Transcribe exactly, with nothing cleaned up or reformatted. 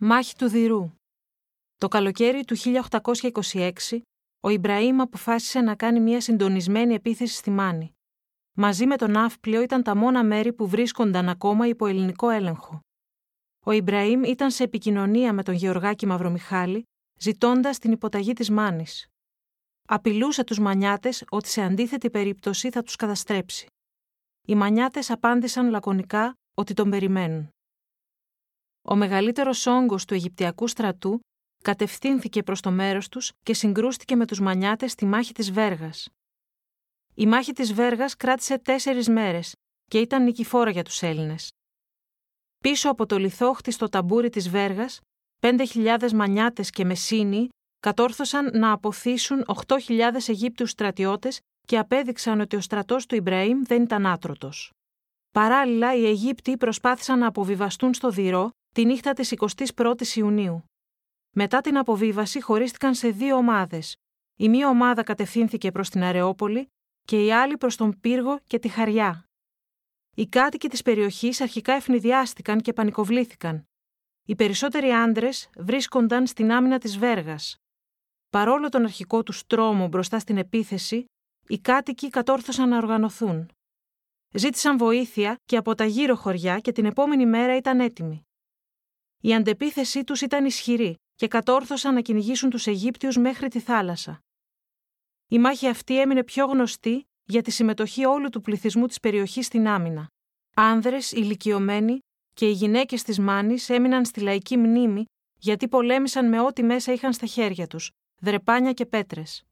Μάχη του Δηρού. Το καλοκαίρι του χίλια οκτακόσια είκοσι έξι, ο Ιμπραήμ αποφάσισε να κάνει μια συντονισμένη επίθεση στη Μάνη. Μαζί με τον Ναύπλιο ήταν τα μόνα μέρη που βρίσκονταν ακόμα υπό ελληνικό έλεγχο. Ο Ιμπραήμ ήταν σε επικοινωνία με τον Γεωργάκη Μαυρομιχάλη, ζητώντας την υποταγή της Μάνης. Απειλούσε τους Μανιάτες ότι σε αντίθετη περίπτωση θα τους καταστρέψει. Οι Μανιάτες απάντησαν λακωνικά ότι τον περιμένουν. Ο μεγαλύτερος όγκος του Αιγυπτιακού στρατού κατευθύνθηκε προς το μέρος τους και συγκρούστηκε με τους Μανιάτες στη Μάχη της Βέργας. Η Μάχη της Βέργας κράτησε τέσσερις μέρες και ήταν νικηφόρα για τους Έλληνες. Πίσω από το λιθόχτιστο ταμπούρι της Βέργας, πέντε χιλιάδες Μανιάτες και Μεσίνιοι κατόρθωσαν να αποθήσουν οκτώ χιλιάδες Αιγύπτιους στρατιώτες και απέδειξαν ότι ο στρατός του Ιμπραήμ δεν ήταν άτρωτος. Παράλληλα, οι Αιγύπτιοι προσπάθησαν να αποβιβαστούν στο Δηρό τη νύχτα της εικοστής πρώτης Ιουνίου. Μετά την αποβίβαση χωρίστηκαν σε δύο ομάδες. Η μία ομάδα κατευθύνθηκε προς την Αρεόπολη και η άλλη προς τον Πύργο και τη Χαριά. Οι κάτοικοι της περιοχής αρχικά ευνηδιάστηκαν και πανικοβλήθηκαν. Οι περισσότεροι άντρες βρίσκονταν στην άμυνα της Βέργας. Παρόλο τον αρχικό τους τρόμο μπροστά στην επίθεση, οι κάτοικοι κατόρθωσαν να οργανωθούν. Ζήτησαν βοήθεια και από τα γύρω χωριά και την επόμενη μέρα ήταν έτοιμοι. Η αντεπίθεσή τους ήταν ισχυρή και κατόρθωσαν να κυνηγήσουν τους Αιγύπτιους μέχρι τη θάλασσα. Η μάχη αυτή έμεινε πιο γνωστή για τη συμμετοχή όλου του πληθυσμού της περιοχής στην άμυνα. Άνδρες, ηλικιωμένοι και οι γυναίκες της Μάνης έμειναν στη λαϊκή μνήμη γιατί πολέμησαν με ό,τι μέσα είχαν στα χέρια τους, δρεπάνια και πέτρες.